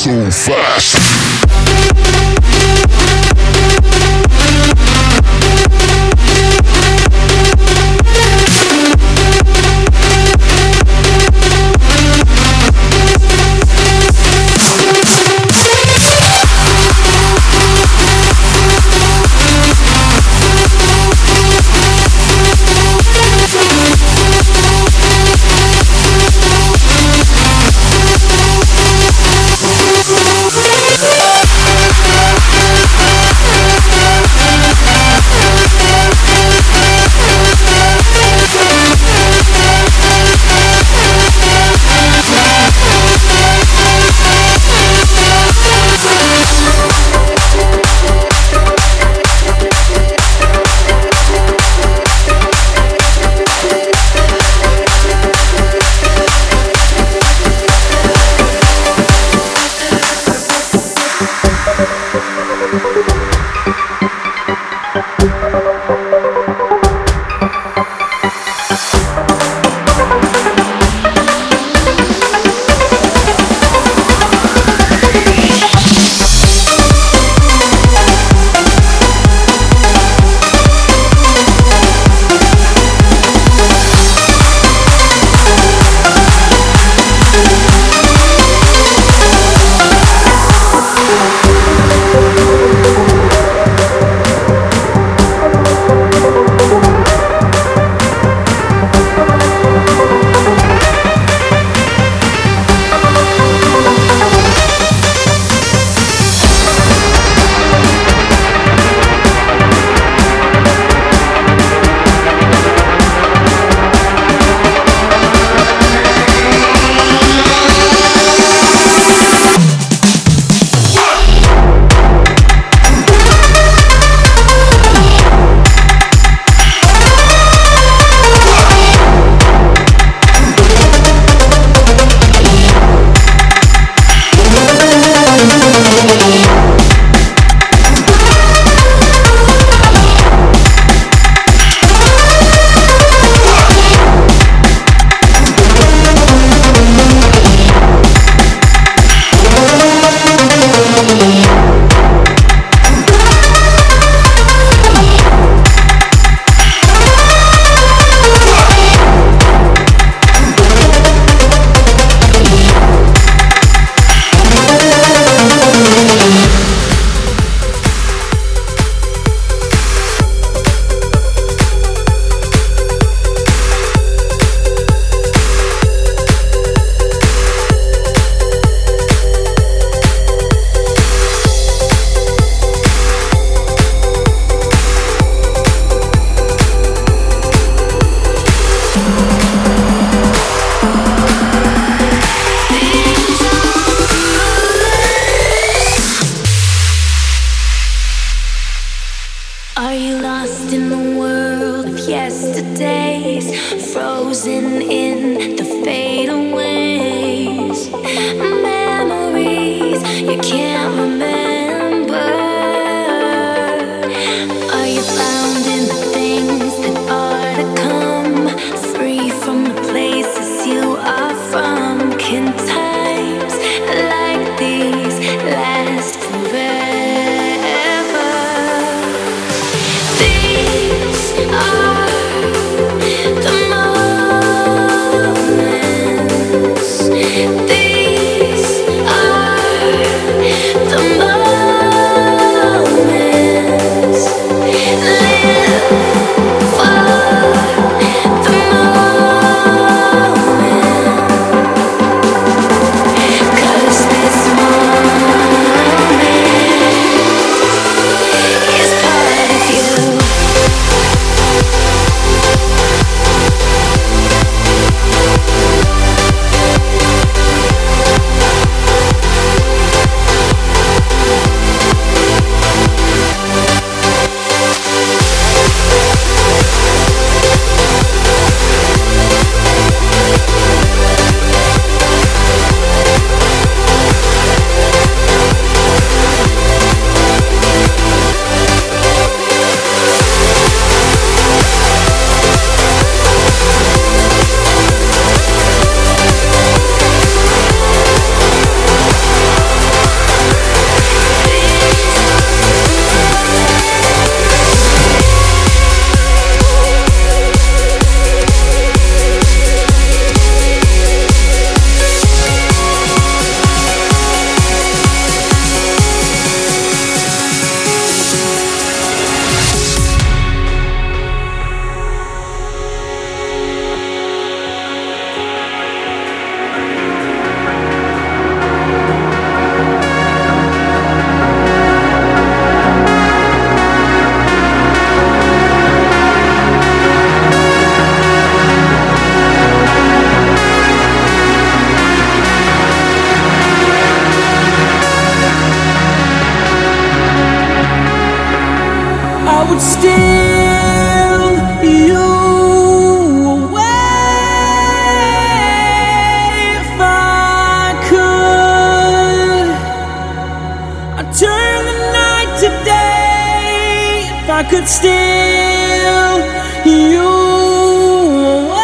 so fast. I could steal you away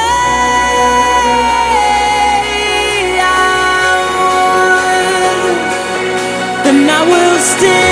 out, then I will steal.